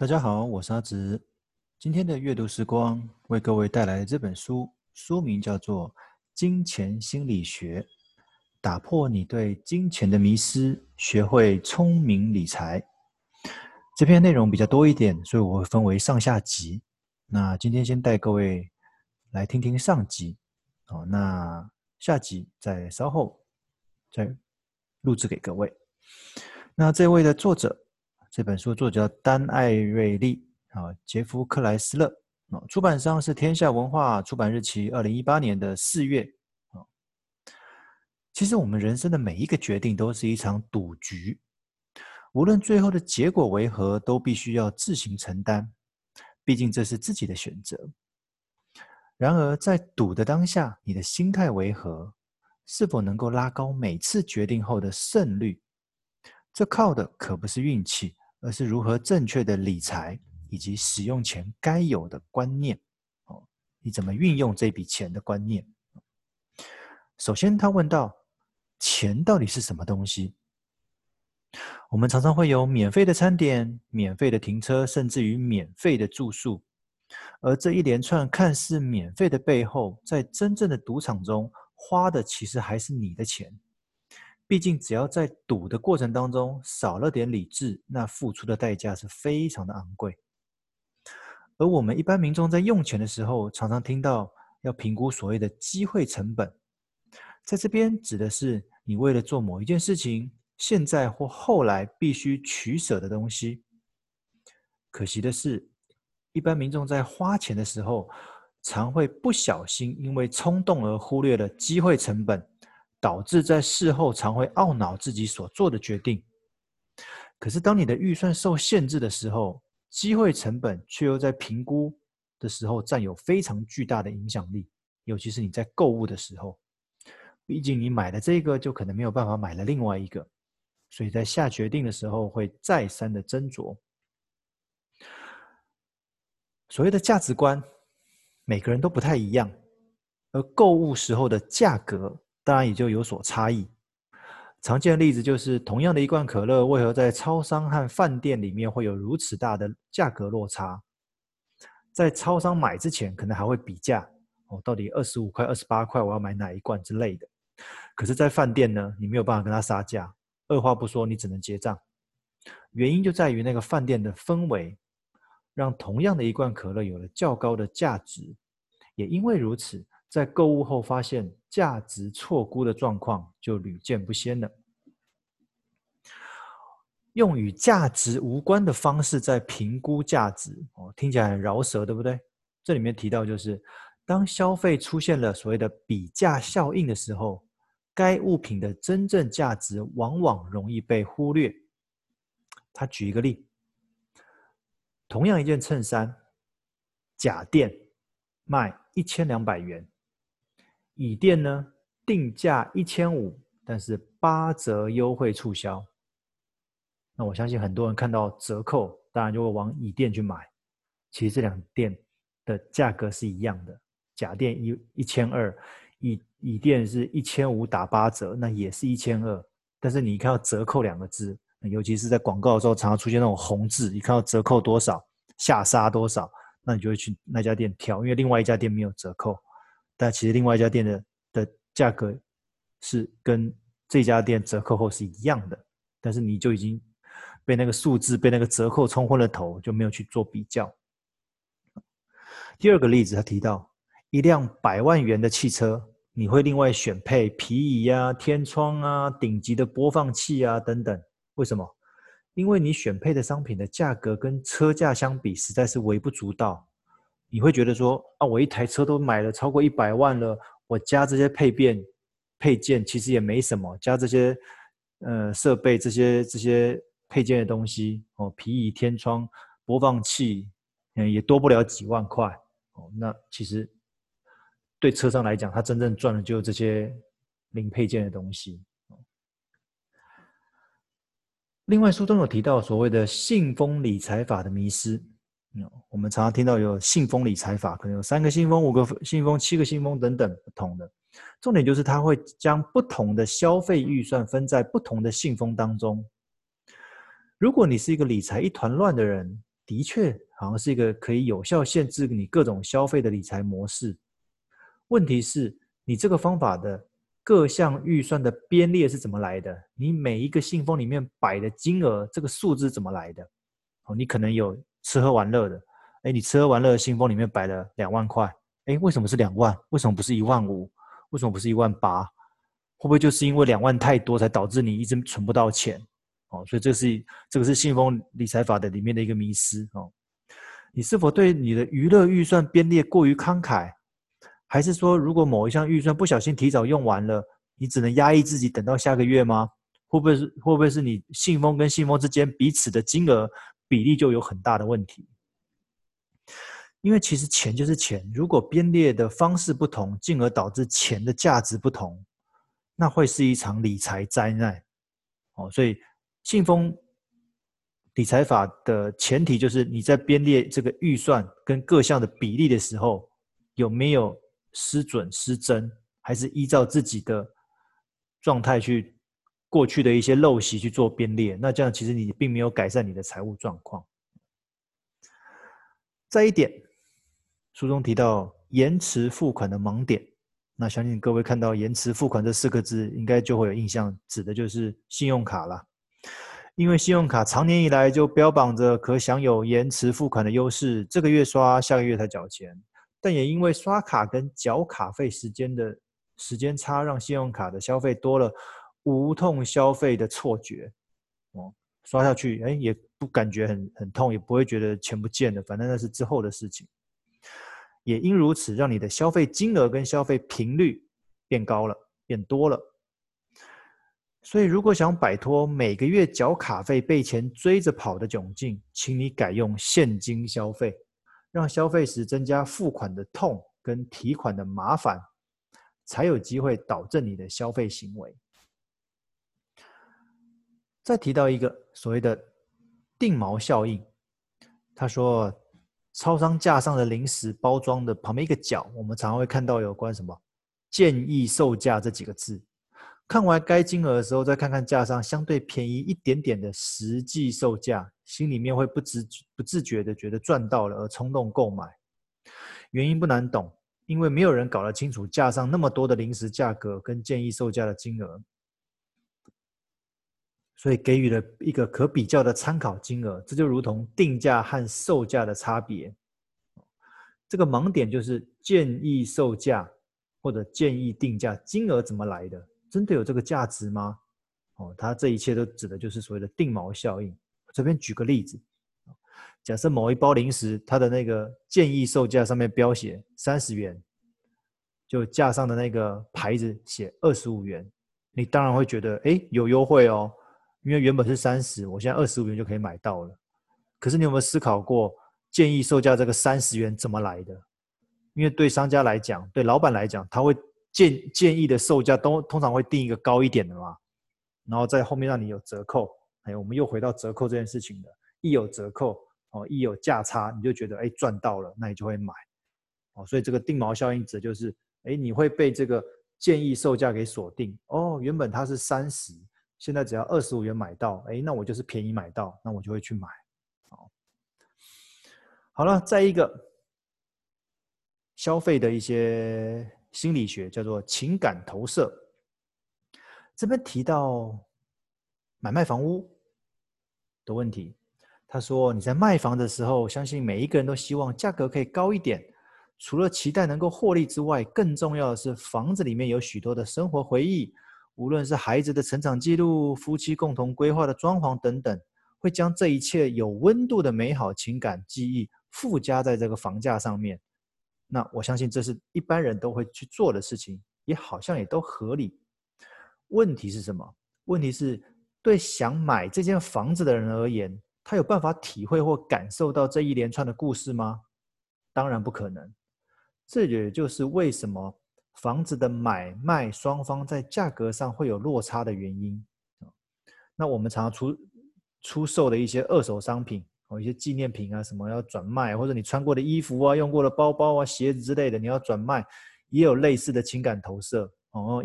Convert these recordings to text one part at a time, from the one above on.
大家好，我是阿直。今天的阅读时光为各位带来这本书，书名叫做《金钱心理学》，打破你对金钱的迷思，学会聪明理财。这篇内容比较多一点，所以我会分为上下集。那今天先带各位来听听上集，那下集再稍后再录制给各位。那这位的作者，这本书作者叫丹艾瑞利，杰夫克莱斯勒，出版商是天下文化，出版日期2018年的4月。其实我们人生的每一个决定都是一场赌局，无论最后的结果为何，都必须要自行承担，毕竟这是自己的选择。然而在赌的当下，你的心态为何？是否能够拉高每次决定后的胜率？这靠的可不是运气，而是如何正确的理财以及使用钱该有的观念。你怎么运用这笔钱的观念？首先他问到，钱到底是什么东西？我们常常会有免费的餐点、免费的停车，甚至于免费的住宿。而这一连串看似免费的背后，在真正的赌场中，花的其实还是你的钱。毕竟只要在赌的过程当中少了点理智，那付出的代价是非常的昂贵。而我们一般民众在用钱的时候，常常听到要评估所谓的机会成本，在这边指的是你为了做某一件事情，现在或后来必须取舍的东西。可惜的是，一般民众在花钱的时候，常会不小心因为冲动而忽略了机会成本，导致在事后常会懊恼自己所做的决定。可是当你的预算受限制的时候，机会成本却又在评估的时候占有非常巨大的影响力，尤其是你在购物的时候，毕竟你买了这个就可能没有办法买了另外一个，所以在下决定的时候会再三的斟酌。所谓的价值观，每个人都不太一样，而购物时候的价格当然也就有所差异。常见的例子就是同样的一罐可乐，为何在超商和饭店里面会有如此大的价格落差？在超商买之前可能还会比价，到底25块28块我要买哪一罐之类的。可是在饭店呢，你没有办法跟他杀价，二话不说你只能结账。原因就在于那个饭店的氛围，让同样的一罐可乐有了较高的价值。也因为如此，在购物后发现价值错估的状况就屡见不鲜了。用与价值无关的方式在评估价值，听起来很饶舌，对不对？这里面提到就是，当消费出现了所谓的比价效应的时候，该物品的真正价值往往容易被忽略。他举一个例，同样一件衬衫，甲店卖1200元，乙店呢定价1500，但是8折优惠促销。那我相信很多人看到折扣，当然就会往乙店去买。其实这两店的价格是一样的，甲店1200，乙店是1500打8折，那也是1200。但是你一看到折扣两个字，尤其是在广告的时候，常常出现那种红字，一看到折扣多少，下杀多少，那你就会去那家店挑，因为另外一家店没有折扣。但其实另外一家店 的价格是跟这家店折扣后是一样的，但是你就已经被那个数字、被那个折扣冲昏了头，就没有去做比较。第二个例子，他提到一辆100万元的汽车，你会另外选配皮椅啊、天窗啊、顶级的播放器啊等等。为什么？因为你选配的商品的价格跟车价相比，实在是微不足道。你会觉得说，我一台车都买了超过100万了，我加这些配件其实也没什么，加这些设备、这些配件的东西，皮椅、天窗、播放器，也多不了几万块。那其实对车商来讲，他真正赚的就是这些零配件的东西。另外书中有提到所谓的信封理财法的迷思，我们常常听到有信封理财法，可能有3个信封、5个信封、7个信封等等不同的。重点就是它会将不同的消费预算分在不同的信封当中。如果你是一个理财一团乱的人，的确好像是一个可以有效限制你各种消费的理财模式。问题是你这个方法的各项预算的编列是怎么来的？你每一个信封里面摆的金额这个数字怎么来的？你可能有吃喝玩乐的，你吃喝玩乐的信封里面摆了2万块，为什么是2万？为什么不是1万5？为什么不是1万8？会不会就是因为2万太多才导致你一直存不到钱？所以这个是信封理财法的里面的一个迷思。你是否对你的娱乐预算编列过于慷慨？还是说如果某一项预算不小心提早用完了，你只能压抑自己等到下个月吗？会不会是你信封跟信封之间彼此的金额比例就有很大的问题？因为其实钱就是钱，如果编列的方式不同，进而导致钱的价值不同，那会是一场理财灾难。所以信封理财法的前提就是你在编列这个预算跟各项的比例的时候，有没有失准失真，还是依照自己的状态去过去的一些陋习去做编列？那这样其实你并没有改善你的财务状况。再一点，书中提到延迟付款的盲点。那相信各位看到延迟付款这4个字应该就会有印象，指的就是信用卡啦。因为信用卡长年以来就标榜着可享有延迟付款的优势，这个月刷下个月才缴钱，但也因为刷卡跟缴卡费时间差，让信用卡的消费多了无痛消费的错觉。刷下去也不感觉很痛，也不会觉得钱不见了，反正那是之后的事情。也因如此，让你的消费金额跟消费频率变高了，变多了。所以如果想摆脱每个月缴卡费被钱追着跑的窘境，请你改用现金消费，让消费时增加付款的痛跟提款的麻烦，才有机会导正你的消费行为。再提到一个所谓的定锚效应，他说超商架上的零食包装的旁边一个角，我们常常会看到有关什么建议售价这几个字，看完该金额的时候再看看架上相对便宜一点点的实际售价，心里面会不自觉的觉得赚到了而冲动购买。原因不难懂，因为没有人搞得清楚架上那么多的零食价格跟建议售价的金额，所以给予了一个可比较的参考金额，这就如同定价和售价的差别。这个盲点就是建议售价或者建议定价金额怎么来的，真的有这个价值吗？它这一切都指的就是所谓的定锚效应。这边举个例子，假设某一包零食它的那个建议售价上面标写30元，就架上的那个牌子写25元，你当然会觉得有优惠哦，因为原本是30，我现在25元就可以买到了。可是你有没有思考过建议售价这个30元怎么来的？因为对商家来讲，对老板来讲，他会建议的售价都通常会定一个高一点的嘛，然后在后面让你有折扣。我们又回到折扣这件事情了，一有折扣，一有价差，你就觉得赚到了，那你就会买。所以这个定锚效应指就是你会被这个建议售价给锁定。原本它是30，现在只要25元买到，那我就是便宜买到，那我就会去买。好了，再一个消费的一些心理学叫做情感投射。这边提到买卖房屋的问题，他说你在卖房的时候，相信每一个人都希望价格可以高一点，除了期待能够获利之外，更重要的是房子里面有许多的生活回忆，无论是孩子的成长记录、夫妻共同规划的装潢等等，会将这一切有温度的美好情感记忆附加在这个房价上面。那我相信这是一般人都会去做的事情，也好像也都合理。问题是什么？问题是对想买这间房子的人而言，他有办法体会或感受到这一连串的故事吗？当然不可能。这也就是为什么房子的买卖双方在价格上会有落差的原因。那我们常常出售的一些二手商品，一些纪念品啊什么要转卖，或者你穿过的衣服啊、用过的包包啊、鞋子之类的，你要转卖，也有类似的情感投射。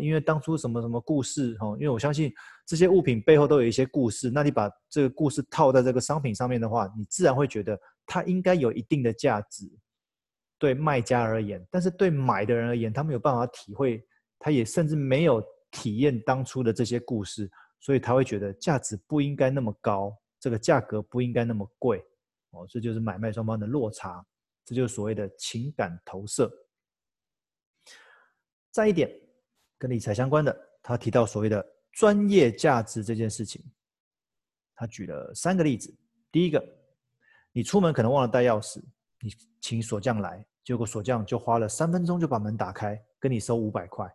因为当初什么什么故事，因为我相信这些物品背后都有一些故事，那你把这个故事套在这个商品上面的话，你自然会觉得它应该有一定的价值，对卖家而言，但是对买的人而言，他没有办法体会，他也甚至没有体验当初的这些故事，所以他会觉得价值不应该那么高，这个价格不应该那么贵，哦，这就是买卖双方的落差，这就是所谓的情感投射。再一点，跟理财相关的，他提到所谓的专业价值这件事情，他举了三个例子。第一个，你出门可能忘了带钥匙，你请锁匠来，结果锁匠就花了3分钟就把门打开，跟你收500块，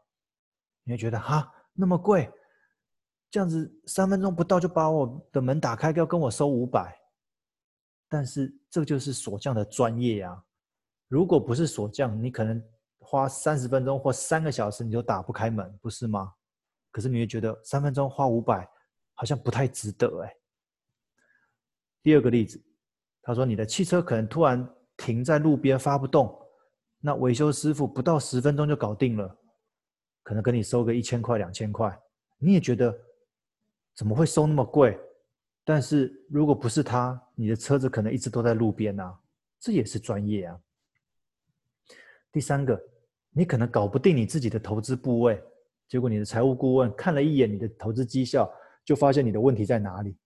你会觉得哈那么贵，这样子3分钟不到就把我的门打开，要跟我收500，但是这就是锁匠的专业啊！如果不是锁匠，你可能花30分钟或3个小时你就打不开门，不是吗？可是你会觉得3分钟花500好像不太值得哎。第二个例子，他说你的汽车可能突然停在路边发不动，那维修师傅不到10分钟就搞定了，可能跟你收个1000块2000块，你也觉得怎么会收那么贵，但是如果不是他，你的车子可能一直都在路边啊，这也是专业啊。第三个，你可能搞不定你自己的投资部位，结果你的财务顾问看了一眼你的投资绩效，就发现你的问题在哪里，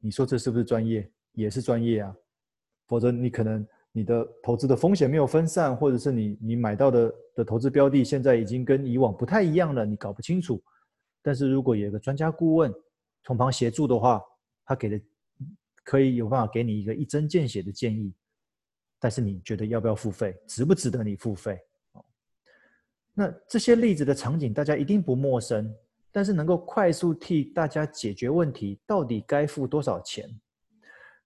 你说这是不是专业？也是专业啊，否则你可能你的投资的风险没有分散，或者是你买到的投资标的现在已经跟以往不太一样了，你搞不清楚。但是如果有一个专家顾问从旁协助的话，他给的可以有办法给你一个一针见血的建议，但是你觉得要不要付费，值不值得你付费？那这些例子的场景大家一定不陌生，但是能够快速替大家解决问题，到底该付多少钱？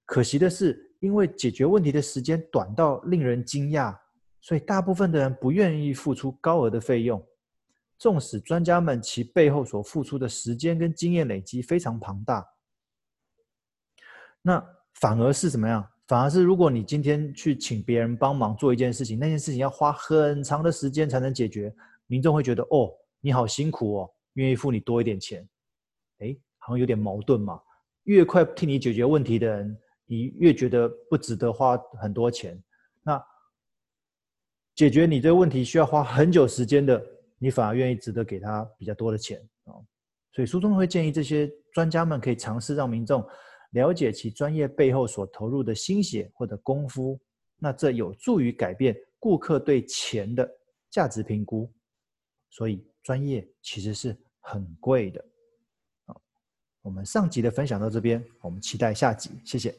可惜的是，因为解决问题的时间短到令人惊讶，所以大部分的人不愿意付出高额的费用，纵使专家们其背后所付出的时间跟经验累积非常庞大。那反而是怎么样？反而是如果你今天去请别人帮忙做一件事情，那件事情要花很长的时间才能解决，民众会觉得哦，你好辛苦哦，愿意付你多一点钱。哎，好像有点矛盾嘛，越快替你解决问题的人，你越觉得不值得花很多钱，那解决你这个问题需要花很久时间的，你反而愿意值得给他比较多的钱。所以书中会建议这些专家们可以尝试让民众了解其专业背后所投入的心血或者功夫，那这有助于改变顾客对钱的价值评估。所以专业其实是很贵的。我们上集的分享到这边，我们期待下集，谢谢。